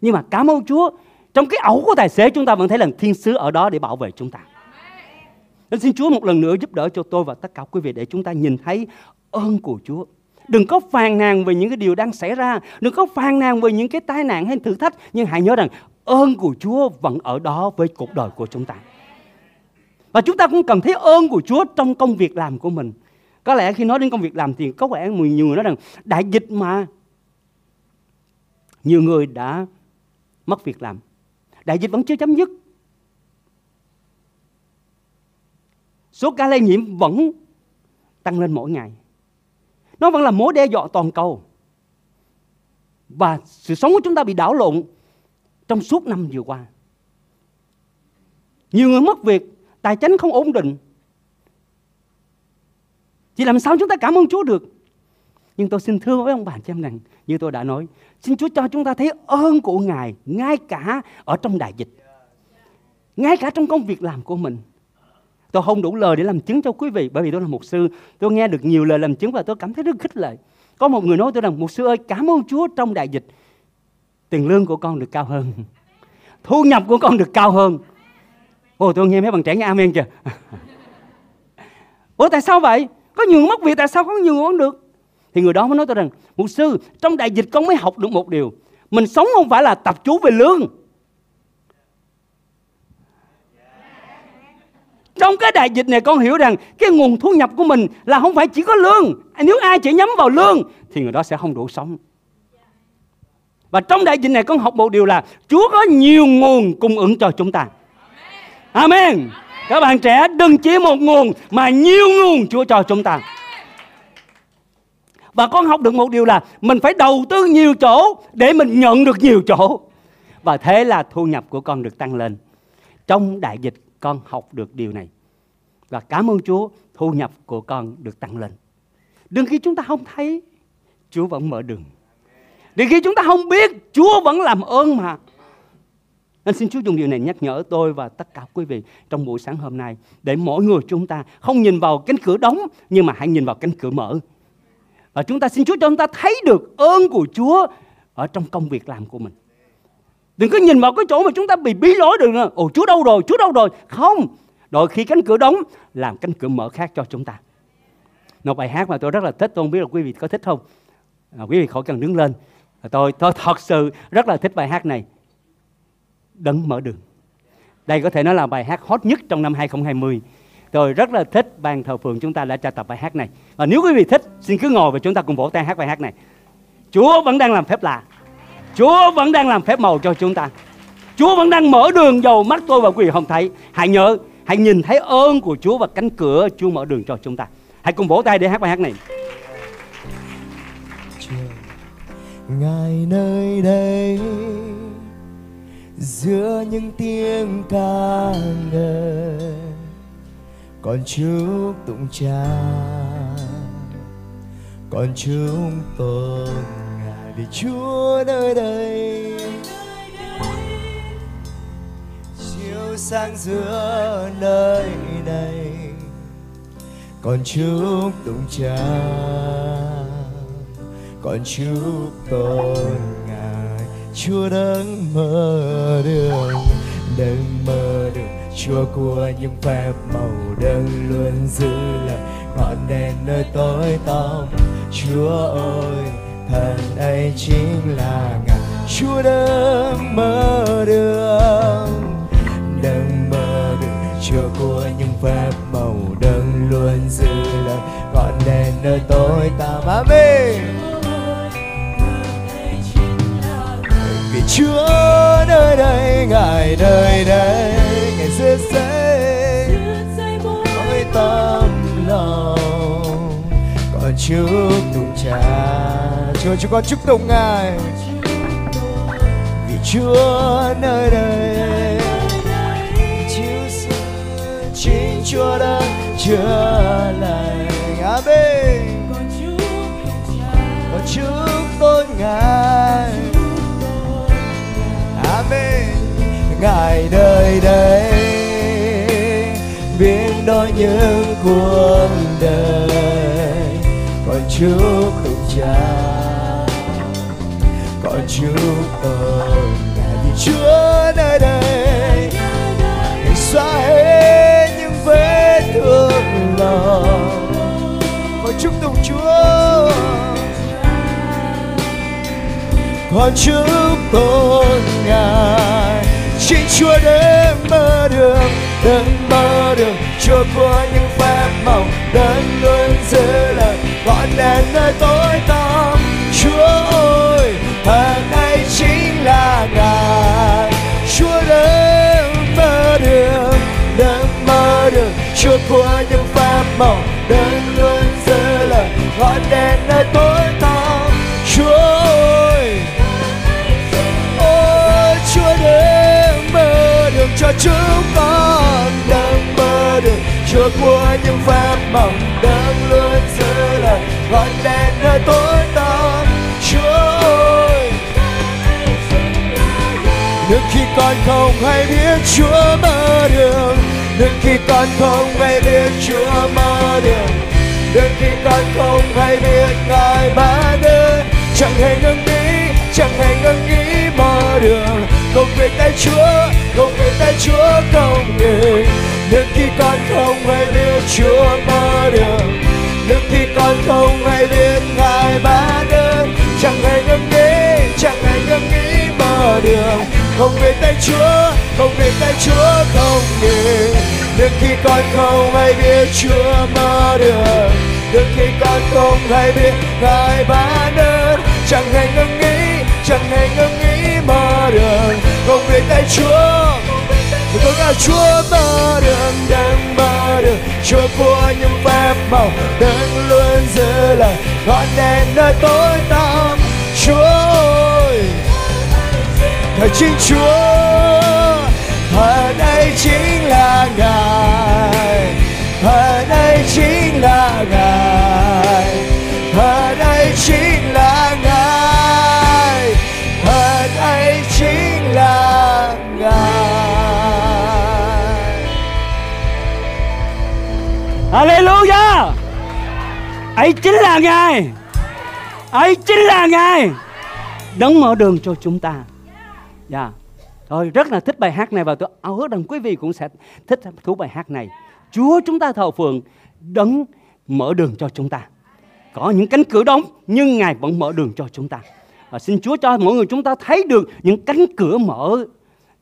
Nhưng mà cảm ơn Chúa, trong cái ẩu của tài xế chúng ta vẫn thấy là Thiên Sứ ở đó để bảo vệ chúng ta. Nên xin Chúa một lần nữa giúp đỡ cho tôi và tất cả quý vị để chúng ta nhìn thấy ơn của Chúa. Đừng có phàn nàn về những cái điều đang xảy ra, đừng có phàn nàn về những cái tai nạn hay thử thách, nhưng hãy nhớ rằng ơn của Chúa vẫn ở đó với cuộc đời của chúng ta. Và chúng ta cũng cần thấy ơn của Chúa trong công việc làm của mình. Có lẽ khi nói đến công việc làm thì có lẽ nhiều người nói rằng đại dịch mà nhiều người đã mất việc làm. Đại dịch vẫn chưa chấm dứt. Số ca lây nhiễm vẫn tăng lên mỗi ngày. Nó vẫn là mối đe dọa toàn cầu. Và sự sống của chúng ta bị đảo lộn trong suốt năm vừa qua. Nhiều người mất việc, tài chính không ổn định. Chỉ làm sao chúng ta cảm ơn Chúa được? Nhưng tôi xin thưa với ông bà chị em rằng, như tôi đã nói, xin Chúa cho chúng ta thấy ơn của Ngài ngay cả ở trong đại dịch, ngay cả trong công việc làm của mình. Tôi không đủ lời để làm chứng cho quý vị, bởi vì tôi là mục sư, tôi nghe được nhiều lời làm chứng và tôi cảm thấy rất khích lệ. Có một người nói tôi rằng, mục sư ơi cảm ơn Chúa trong đại dịch, tiền lương của con được cao hơn, thu nhập của con được cao hơn. Ồ, tôi nghe mấy bạn trẻ nghe amen chưa? Ủa tại sao vậy? Có nhiều người mất việc, tại sao có nhiều người không được? Thì người đó mới nói tôi rằng, mục sư, trong đại dịch con mới học được một điều, mình sống không phải là tập chú về lương. Trong cái đại dịch này con hiểu rằng cái nguồn thu nhập của mình là không phải chỉ có lương. Nếu ai chỉ nhắm vào lương thì người đó sẽ không đủ sống. Và trong đại dịch này con học một điều là Chúa có nhiều nguồn cung ứng cho chúng ta. Amen, amen. Các bạn trẻ đừng chỉ một nguồn mà nhiều nguồn Chúa cho chúng ta. Và con học được một điều là mình phải đầu tư nhiều chỗ để mình nhận được nhiều chỗ. và thế là thu nhập của con được tăng lên. Trong đại dịch con học được điều này. Và cảm ơn Chúa, thu nhập của con được tăng lên. Đừng khi chúng ta không thấy, Chúa vẫn mở đường. Đừng khi chúng ta không biết, Chúa vẫn làm ơn mà. Anh xin Chúa dùng điều này nhắc nhở tôi và tất cả quý vị trong buổi sáng hôm nay, để mỗi người chúng ta không nhìn vào cánh cửa đóng, nhưng mà hãy nhìn vào cánh cửa mở. Và chúng ta xin Chúa cho chúng ta thấy được ơn của Chúa ở trong công việc làm của mình. Đừng có nhìn vào cái chỗ mà chúng ta bị bí lối được nữa. Ồ, Chúa đâu rồi, Chúa đâu rồi. Không, đôi khi cánh cửa đóng làm cánh cửa mở khác cho chúng ta. Một bài hát mà tôi rất là thích, tôi không biết là quý vị có thích không. À, quý vị khỏi cần đứng lên. Tôi, tôi thật sự rất là thích bài hát này. Đấng mở đường. Đây có thể nói là bài hát hot nhất trong năm hai không hai không. Tôi rất là thích ban thờ phượng chúng ta đã tra tập bài hát này. Và nếu quý vị thích, xin cứ ngồi và chúng ta cùng vỗ tay hát bài hát này. Chúa vẫn đang làm phép lạ. Chúa vẫn đang làm phép màu cho chúng ta. Chúa vẫn đang mở đường dầu mắt tôi và quý vị không thấy. Hãy nhớ, hãy nhìn thấy ơn của Chúa và cánh cửa Chúa mở đường cho chúng ta. Hãy cùng vỗ tay để hát bài hát này. Ngài nơi đây, giữa những tiếng ca ngợi, còn chúc tụng Cha, còn chúng tôi Ngài vì Chúa nơi đây. Chiếu sáng giữa nơi đây, còn chúc tụng Cha, còn chúc tôi Ngài. Chúa đấng mở đường, đấng mở đường, Chúa của những phép màu, đấng luôn giữ lời ngọn đèn nơi tối tăm. Chúa ơi, thần ấy chính là Ngài. Chúa đấng mở đường, đấng mở đường, Chúa của những phép màu, đấng luôn giữ lời ngọn đèn nơi tối tăm. Amen. Chúa nơi đây, Ngài nơi đây, Ngài rửa say mỗi tâm lòng. Con chúc tụng Cha, Chúa chúng con chúc tụng Ngài, vì Chúa nơi đây, chính Chúa đã chữa lành. Amen. Con chúc tôn Ngài. Ngài đời đây biến đổi những cuộc đời, còn chúc tụng Cha, còn chúc ơn Ngài vì Chúa nơi đây, để xóa hết những vết thương lòng. Còn chúc tụng Chúa, còn chúc tôn Ngài. Chính Chúa đến mở đường, đấng mở đường, Chúa của những phép màu, đấng luôn giữ lời gọi đèn nơi tối tăm. Chúa ơi, thần ấy chính là Ngài. Chúa đến mở đường, đấng mở đường, Chúa của những phép màu, đấng luôn giữ lời gọi đèn nơi tối tăm. Chúa ơi, ôi Chúa đến cho chúng con, đấng mơ được Chúa của những phép màu, đấng luôn giữ lời gọi đèn nơi tối tăm. Chúa ơi, nếu khi con không hay biết Chúa mơ đường, nếu khi con không hay biết Chúa mơ đường, nếu khi con không hay biết Ngài ba đơn, chẳng hề ngừng nghĩ, chẳng hề ngừng nghĩ mơ đường. Cầu về tay Chúa, cầu về tay Chúa không ngừng. Nếu khi con không hay biết Chúa mở đường, nếu khi con không hay biết Ngài ba đơn, chẳng hề ngừng nghĩ, chẳng hề ngừng nghĩ mở đường. Cầu về tay Chúa, cầu về tay Chúa không ngừng. Nếu khi con không hay biết Chúa mở đường, nếu khi con không hay biết Ngài ba đơn, chẳng hề ngừng nghĩ, chẳng hề ngừng nghĩ mở đường. Cầu về tay Chúa, cầu ngài Chúa mở đường, đấng mở đường, Chúa của những phép màu, đấng luôn giữ lời ngọn đèn nơi tối tăm. Chúa ơi, Thầy chính Chúa, ở đây chính là Ngài, ở đây chính là Ngài, ở đây chính là Ngài, ở đây chính là Ngài. Hallelujah! Ấy chính là Ngài, ấy chính là Ngài đấng mở đường cho chúng ta. Dạ, yeah. Thôi rất là thích bài hát này, và tôi ao ước rằng quý vị cũng sẽ thích thú bài hát này. Chúa chúng ta thờ phượng, đấng mở đường cho chúng ta. Có những cánh cửa đóng nhưng Ngài vẫn mở đường cho chúng ta. Và xin Chúa cho mỗi người chúng ta thấy được những cánh cửa mở,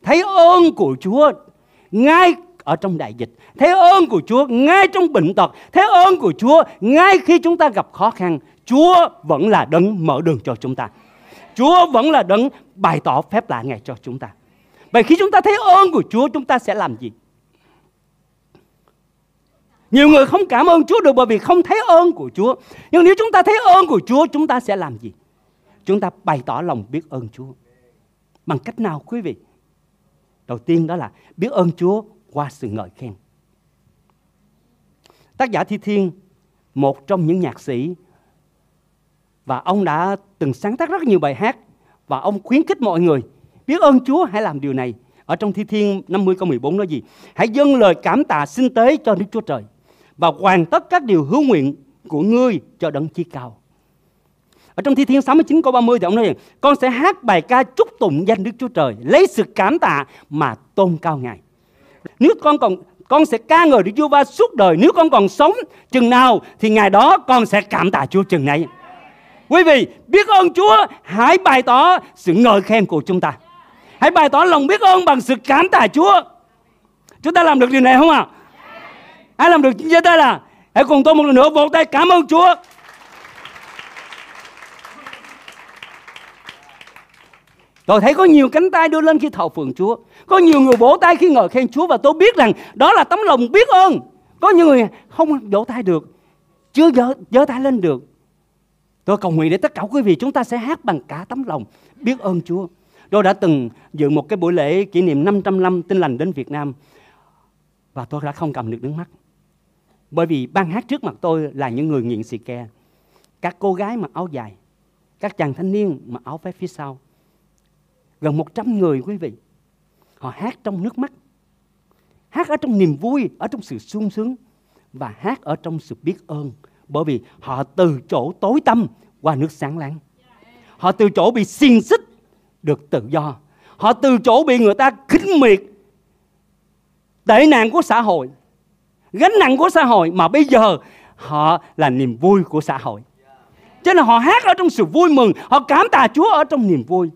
thấy ơn của Chúa ngay ở trong đại dịch, thấy ơn của Chúa ngay trong bệnh tật, thấy ơn của Chúa ngay khi chúng ta gặp khó khăn. Chúa vẫn là đấng mở đường cho chúng ta. Chúa vẫn là đấng bày tỏ phép lạ Ngài cho chúng ta. Vậy khi chúng ta thấy ơn của Chúa, chúng ta sẽ làm gì? Nhiều người không cảm ơn Chúa được bởi vì không thấy ơn của Chúa. Nhưng nếu chúng ta thấy ơn của Chúa, chúng ta sẽ làm gì? Chúng ta bày tỏ lòng biết ơn Chúa. Bằng cách nào quý vị? Đầu tiên đó là biết ơn Chúa qua sự ngợi khen. Tác giả Thi Thiên, một trong những nhạc sĩ, và ông đã từng sáng tác rất nhiều bài hát, và ông khuyến khích mọi người biết ơn Chúa hãy làm điều này. Ở trong Thi Thiên năm mươi câu mười bốn nói gì? Hãy dâng lời cảm tạ sinh tế cho Đức Chúa Trời và hoàn tất các điều hứa nguyện của ngươi cho đấng chí cao. Ở trong Thi Thiên sáu mươi chín câu ba mươi thì ông nói rằng con sẽ hát bài ca chúc tụng danh Đức Chúa Trời, lấy sự cảm tạ mà tôn cao Ngài. Nếu con còn con sẽ ca ngợi Đức Giê-hô-va suốt đời, nếu con còn sống chừng nào thì ngày đó con sẽ cảm tạ Chúa chừng này. Quý vị, biết ơn Chúa, hãy bày tỏ sự ngợi khen của chúng ta. Hãy bày tỏ lòng biết ơn bằng sự cảm tạ Chúa. Chúng ta làm được điều này không ạ? À? Ai làm được giơ tay là? Hãy cùng tôi một lần nữa vỗ tay cảm ơn Chúa. Tôi thấy có nhiều cánh tay đưa lên khi thờ phượng Chúa. Có nhiều người vỗ tay khi ngợi khen Chúa, và tôi biết rằng đó là tấm lòng biết ơn. Có những người không vỗ tay được, chưa giơ tay lên được. Tôi cầu nguyện để tất cả quý vị chúng ta sẽ hát bằng cả tấm lòng biết ơn Chúa. Tôi đã từng dự một cái buổi lễ kỷ niệm năm trăm năm Tin Lành đến Việt Nam, và tôi đã không cầm được nước mắt. Bởi vì ban hát trước mặt tôi là những người nghiện xì ke, các cô gái mặc áo dài, các chàng thanh niên mặc áo vest phía sau. Gần một trăm người quý vị, họ hát trong nước mắt, hát ở trong niềm vui, ở trong sự sung sướng, và hát ở trong sự biết ơn. Bởi vì họ từ chỗ tối tăm qua nước sáng láng, họ từ chỗ bị xiềng xích được tự do, họ từ chỗ bị người ta khinh miệt, tệ nạn của xã hội, gánh nặng của xã hội, mà bây giờ họ là niềm vui của xã hội. Cho nên họ hát ở trong sự vui mừng, họ cảm tạ Chúa ở trong niềm vui.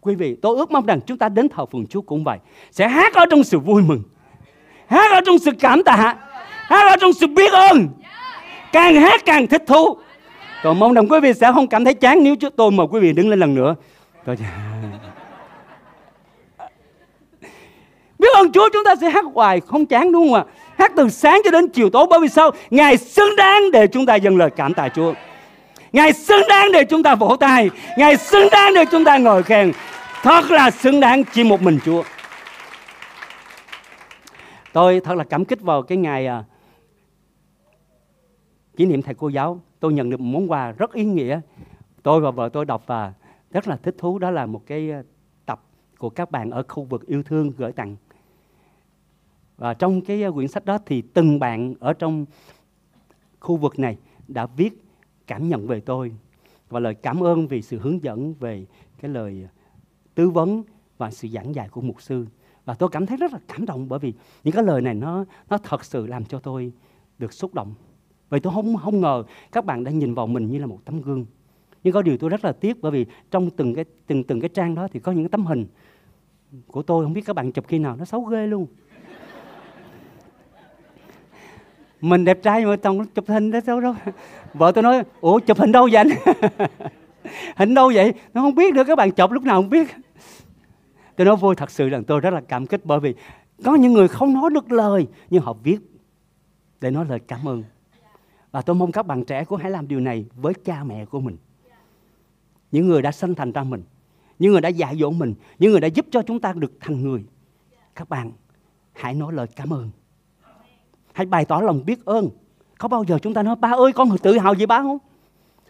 Quý vị, tôi ước mong rằng chúng ta đến thờ phượng Chúa cũng vậy, sẽ hát ở trong sự vui mừng, hát ở trong sự cảm tạ, hát ở trong sự biết ơn. Càng hát càng thích thú. Tôi mong rằng quý vị sẽ không cảm thấy chán nếu chúng tôi mời quý vị đứng lên lần nữa. Tôi... Biết ơn Chúa, chúng ta sẽ hát hoài không chán, đúng không ạ? Hát từ sáng cho đến chiều tối, bởi vì sao? Ngài xứng đáng để chúng ta dâng lời cảm tạ Chúa. Ngài xứng đáng để chúng ta vỗ tay. Ngài xứng đáng để chúng ta ngợi khen. Thật là xứng đáng chỉ một mình Chúa. Tôi thật là cảm kích vào cái ngày à, kỷ niệm thầy cô giáo, tôi nhận được một món quà rất ý nghĩa. Tôi và vợ tôi đọc và rất là thích thú, đó là một cái tập của các bạn ở khu vực yêu thương gửi tặng. Và trong cái quyển sách đó thì từng bạn ở trong khu vực này đã viết cảm nhận về tôi và lời cảm ơn vì sự hướng dẫn, về cái lời tư vấn và sự giảng dạy của mục sư. Và tôi cảm thấy rất là cảm động, bởi vì những cái lời này nó nó thật sự làm cho tôi được xúc động. Vậy tôi không, không ngờ các bạn đã nhìn vào mình như là một tấm gương. Nhưng có điều tôi rất là tiếc, bởi vì trong từng cái, từng, từng cái trang đó thì có những tấm hình của tôi. Không biết các bạn chụp khi nào, nó xấu ghê luôn. Mình đẹp trai mà tao chụp hình đó xấu đâu. Vợ tôi nói, ủa chụp hình đâu vậy anh? Hình đâu vậy? Nó không biết nữa, các bạn chụp lúc nào không biết. Tôi nói vui thật sự rằng tôi rất là cảm kích, bởi vì có những người không nói được lời nhưng họ viết để nói lời cảm ơn. Và tôi mong các bạn trẻ cũng hãy làm điều này với cha mẹ của mình, những người đã sanh thành ra mình, những người đã dạy dỗ mình, những người đã giúp cho chúng ta được thành người. Các bạn hãy nói lời cảm ơn, hãy bày tỏ lòng biết ơn. Có bao giờ chúng ta nói ba ơi con tự hào gì ba không?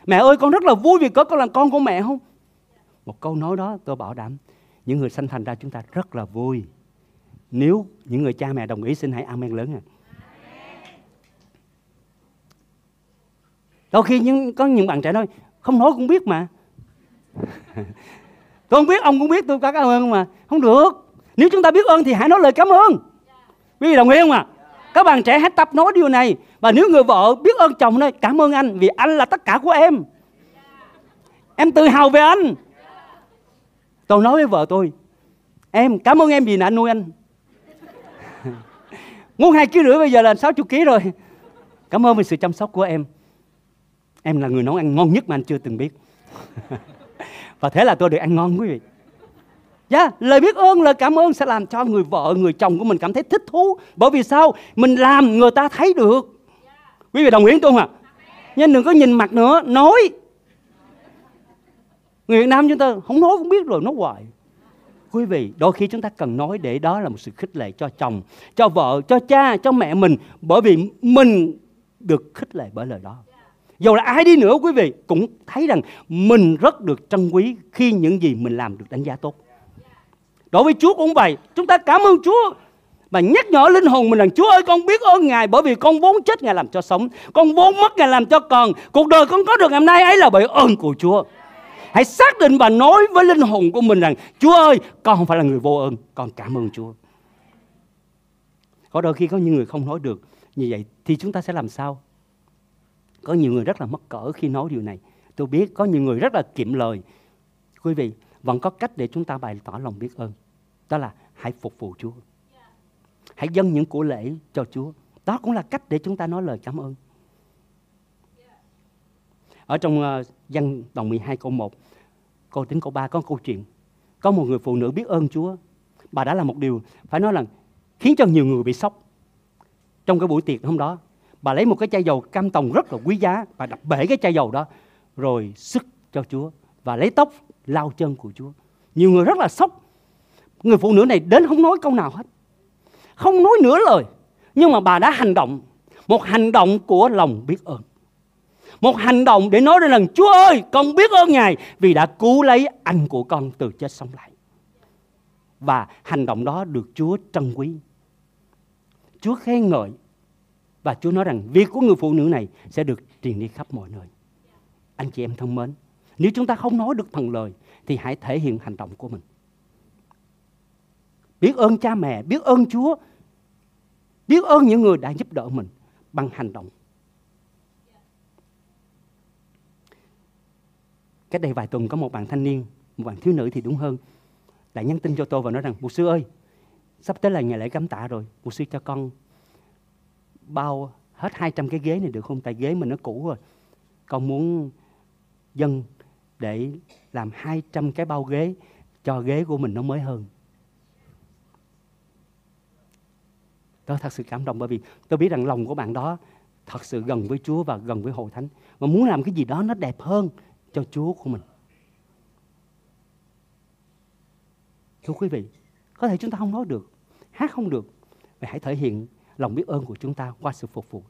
Mẹ ơi con rất là vui vì có con là con của mẹ không? Một câu nói đó tôi bảo đảm những người sanh thành ra chúng ta rất là vui. Nếu những người cha mẹ đồng ý xin hãy amen lớn à. Đôi khi những, có những bạn trẻ nói không nói cũng biết mà. Tôi không biết, ông cũng biết, tôi có cảm ơn mà. Không được. Nếu chúng ta biết ơn thì hãy nói lời cảm ơn. Quý vị đồng ý không ạ? À? Các bạn trẻ hãy tập nói điều này. Và nếu người vợ biết ơn chồng nói cảm ơn anh vì anh là tất cả của em. Em tự hào về anh. Tôi nói với vợ tôi, em cảm ơn em vì đã nuôi anh. Muốn hai ký rưỡi bây giờ là sáu mươi ki-lô-gam rồi. Cảm ơn vì sự chăm sóc của em. Em là người nấu ăn ngon nhất mà anh chưa từng biết. Và thế là tôi được ăn ngon quý vị. Yeah, lời biết ơn, lời cảm ơn sẽ làm cho người vợ, người chồng của mình cảm thấy thích thú. Bởi vì sao? Mình làm người ta thấy được. Quý vị đồng ý tôi không ạ? Nhưng đừng có nhìn mặt nữa, nói. Người Việt Nam chúng ta không nói cũng biết rồi, nói hoài. Quý vị, đôi khi chúng ta cần nói để đó là một sự khích lệ cho chồng, cho vợ, cho cha, cho mẹ mình. Bởi vì mình được khích lệ bởi lời đó. Dù là ai đi nữa quý vị cũng thấy rằng mình rất được trân quý khi những gì mình làm được đánh giá tốt. Đối với Chúa cũng vậy, chúng ta cảm ơn Chúa mà nhắc nhở linh hồn mình rằng Chúa ơi con biết ơn Ngài bởi vì con vốn chết Ngài làm cho sống, con vốn mất Ngài làm cho còn. Cuộc đời con có được ngày hôm nay ấy là bởi ơn của Chúa. Hãy xác định và nói với linh hồn của mình rằng Chúa ơi con không phải là người vô ơn, con cảm ơn Chúa. Có đôi khi có những người không nói được như vậy thì chúng ta sẽ làm sao? Có nhiều người rất là mắc cỡ khi nói điều này. Tôi biết có nhiều người rất là kiệm lời. Quý vị, vẫn có cách để chúng ta bày tỏ lòng biết ơn. Đó là hãy phục vụ Chúa. Hãy dâng những của lễ cho Chúa. Đó cũng là cách để chúng ta nói lời cảm ơn. Ở trong uh, Giăng đoạn mười hai câu một, câu tính câu ba có một câu chuyện. Có một người phụ nữ biết ơn Chúa. Bà đã làm một điều, phải nói là khiến cho nhiều người bị sốc. Trong cái buổi tiệc hôm đó, bà lấy một cái chai dầu cam tòng rất là quý giá. Bà đập bể cái chai dầu đó rồi sức cho Chúa và lấy tóc lau chân của Chúa. Nhiều người rất là sốc. Người phụ nữ này đến không nói câu nào hết, không nói nửa lời. Nhưng mà bà đã hành động. Một hành động của lòng biết ơn. Một hành động để nói ra rằng Chúa ơi con biết ơn Ngài vì đã cứu lấy anh của con từ chết sống lại. Và hành động đó được Chúa trân quý. Chúa khen ngợi. Và Chúa nói rằng việc của người phụ nữ này sẽ được truyền đi khắp mọi nơi. Anh chị em thân mến, nếu chúng ta không nói được bằng lời thì hãy thể hiện hành động của mình. Biết ơn cha mẹ, biết ơn Chúa, biết ơn những người đã giúp đỡ mình bằng hành động. Cách đây vài tuần có một bạn thanh niên, một bạn thiếu nữ thì đúng hơn, đã nhắn tin cho tôi và nói rằng mục sư ơi, sắp tới là ngày lễ cảm tạ rồi, mục sư cho con bao hết hai trăm cái ghế này được không? Tại ghế mình nó cũ rồi. Con muốn dâng để làm hai trăm cái bao ghế cho ghế của mình nó mới hơn. Tôi thật sự cảm động bởi vì tôi biết rằng lòng của bạn đó thật sự gần với Chúa và gần với hội thánh. Và muốn làm cái gì đó nó đẹp hơn cho Chúa của mình. Thưa quý vị, có thể chúng ta không nói được, hát không được. Vậy hãy thể hiện lòng biết ơn của chúng ta qua sự phục vụ.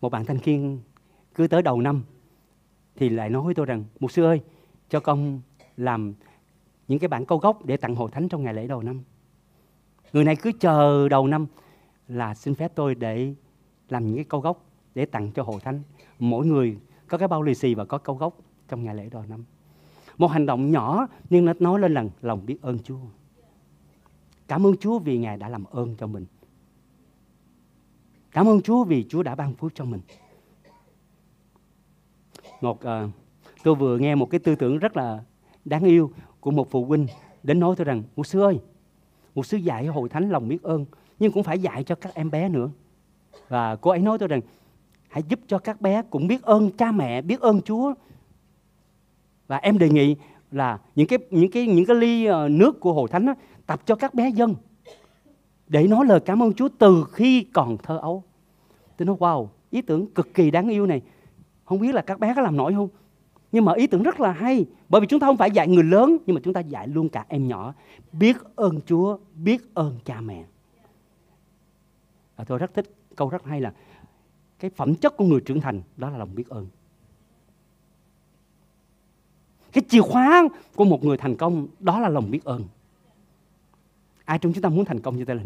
Một bạn thanh niên cứ tới đầu năm thì lại nói với tôi rằng mục sư ơi, cho con làm những cái bản câu gốc để tặng hội thánh trong ngày lễ đầu năm. Người này cứ chờ đầu năm là xin phép tôi để làm những cái câu gốc để tặng cho hội thánh. Mỗi người có cái bao lì xì và có câu gốc trong ngày lễ đầu năm. Một hành động nhỏ nhưng nó nói lên rằng lòng biết ơn Chúa. Cảm ơn Chúa vì Ngài đã làm ơn cho mình. Cảm ơn Chúa vì Chúa đã ban phước cho mình. Một, uh, tôi vừa nghe một cái tư tưởng rất là đáng yêu của một phụ huynh đến nói tôi rằng mục sư ơi, mục sư dạy hội thánh lòng biết ơn nhưng cũng phải dạy cho các em bé nữa. Và cô ấy nói tôi rằng hãy giúp cho các bé cũng biết ơn cha mẹ, biết ơn Chúa. Và em đề nghị là những cái, những cái, những cái ly nước của hội thánh đó, tập cho các bé dân để nói lời cảm ơn Chúa từ khi còn thơ ấu. Tôi nói wow, ý tưởng cực kỳ đáng yêu này. Không biết là các bé có làm nổi không? Nhưng mà ý tưởng rất là hay, bởi vì chúng ta không phải dạy người lớn, nhưng mà chúng ta dạy luôn cả em nhỏ biết ơn Chúa, biết ơn cha mẹ. Và tôi rất thích câu rất hay là cái phẩm chất của người trưởng thành đó là lòng biết ơn. Cái chìa khóa của một người thành công đó là lòng biết ơn. Ai trong chúng ta muốn thành công như thế nào?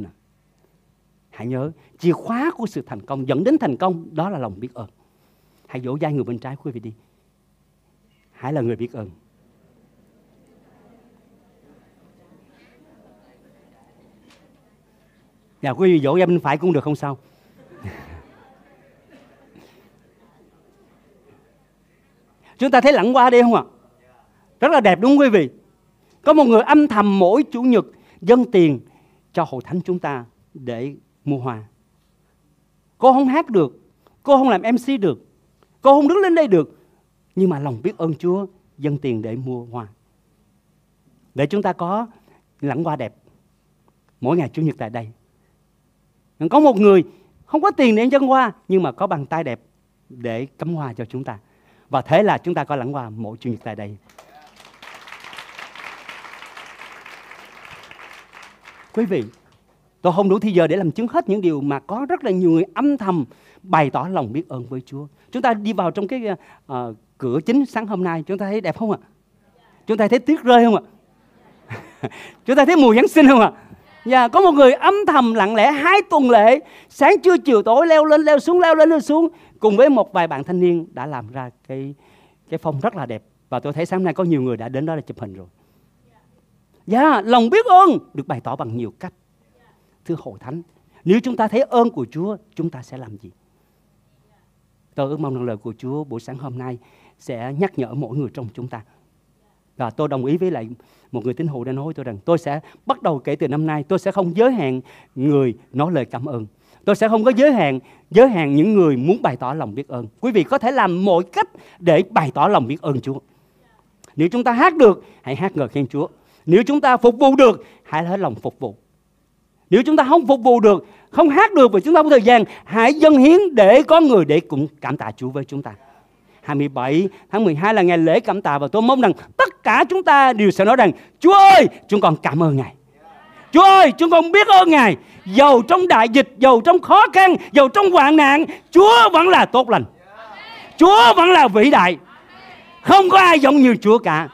Hãy nhớ, chìa khóa của sự thành công dẫn đến thành công đó là lòng biết ơn. Hãy dỗ dai người bên trái quý vị đi. Hãy là người biết ơn. Dạ, quý vị dỗ dai bên phải cũng được không sao? Chúng ta thấy lãng hoa đi không ạ? À? Rất là đẹp đúng không quý vị? Có một người âm thầm mỗi chủ nhật dâng tiền cho hội thánh chúng ta để mua hoa. Cô không hát được, cô không làm em xê được, cô không đứng lên đây được, nhưng mà lòng biết ơn Chúa dâng tiền để mua hoa, để chúng ta có lãng hoa đẹp mỗi ngày chủ nhật tại đây. Có một người không có tiền để dâng hoa, nhưng mà có bàn tay đẹp để cắm hoa cho chúng ta. Và thế là chúng ta có lãng hoa mỗi chủ nhật tại đây. Quý vị, tôi không đủ thì giờ để làm chứng hết những điều mà có rất là nhiều người âm thầm bày tỏ lòng biết ơn với Chúa. Chúng ta đi vào trong cái uh, cửa chính sáng hôm nay, chúng ta thấy đẹp không ạ? Chúng ta thấy tuyết rơi không ạ? Chúng ta thấy mùa Giáng sinh không ạ? Và có một người âm thầm lặng lẽ hai tuần lễ, sáng trưa chiều tối leo lên leo xuống leo lên leo xuống cùng với một vài bạn thanh niên đã làm ra cái cái phong rất là đẹp, và tôi thấy sáng nay có nhiều người đã đến đó để chụp hình rồi. Dạ, yeah, lòng biết ơn được bày tỏ bằng nhiều cách. Thưa hội thánh, nếu chúng ta thấy ơn của Chúa, chúng ta sẽ làm gì? Tôi ước mong rằng lời của Chúa buổi sáng hôm nay sẽ nhắc nhở mỗi người trong chúng ta. Và tôi đồng ý với lại một người tín hữu đã nói tôi rằng tôi sẽ bắt đầu kể từ năm nay, tôi sẽ không giới hạn người nói lời cảm ơn. Tôi sẽ không có giới hạn giới hạn những người muốn bày tỏ lòng biết ơn. Quý vị có thể làm mọi cách để bày tỏ lòng biết ơn Chúa. Nếu chúng ta hát được, hãy hát ngợi khen Chúa. Nếu chúng ta phục vụ được, hãy hết lòng phục vụ. Nếu chúng ta không phục vụ được, không hát được và chúng ta không có thời gian, hãy dâng hiến để có người để cùng cảm tạ Chúa với chúng ta. hai mươi bảy tháng mười hai là ngày lễ cảm tạ, và tôi mong rằng tất cả chúng ta đều sẽ nói rằng Chúa ơi, chúng con cảm ơn Ngài. Chúa ơi, chúng con biết ơn Ngài. Dầu trong đại dịch, dầu trong khó khăn, dầu trong hoạn nạn, Chúa vẫn là tốt lành. Chúa vẫn là vĩ đại. Không có ai giống như Chúa cả.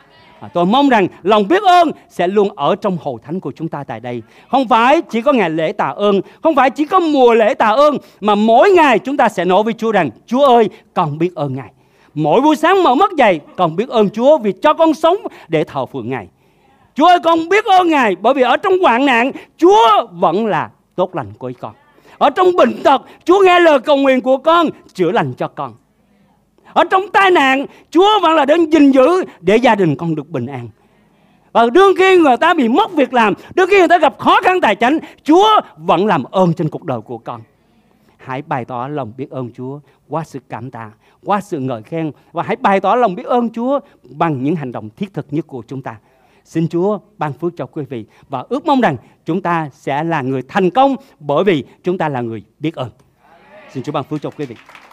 Tôi mong rằng lòng biết ơn sẽ luôn ở trong hội thánh của chúng ta tại đây. Không phải chỉ có ngày lễ tạ ơn, không phải chỉ có mùa lễ tạ ơn, mà mỗi ngày chúng ta sẽ nói với Chúa rằng Chúa ơi, con biết ơn Ngài. Mỗi buổi sáng mở mắt dậy, con biết ơn Chúa vì cho con sống để thờ phượng Ngài. Chúa ơi, con biết ơn Ngài bởi vì ở trong hoạn nạn, Chúa vẫn là tốt lành của con. Ở trong bệnh tật, Chúa nghe lời cầu nguyện của con, chữa lành cho con. Ở trong tai nạn, Chúa vẫn là đến gìn giữ để gia đình con được bình an. Và đương khi người ta bị mất việc làm, đương khi người ta gặp khó khăn tài chính, Chúa vẫn làm ơn trên cuộc đời của con. Hãy bày tỏ lòng biết ơn Chúa qua sự cảm tạ, qua sự ngợi khen, và hãy bày tỏ lòng biết ơn Chúa bằng những hành động thiết thực nhất của chúng ta. Xin Chúa ban phước cho quý vị, và ước mong rằng chúng ta sẽ là người thành công bởi vì chúng ta là người biết ơn. Xin Chúa ban phước cho quý vị.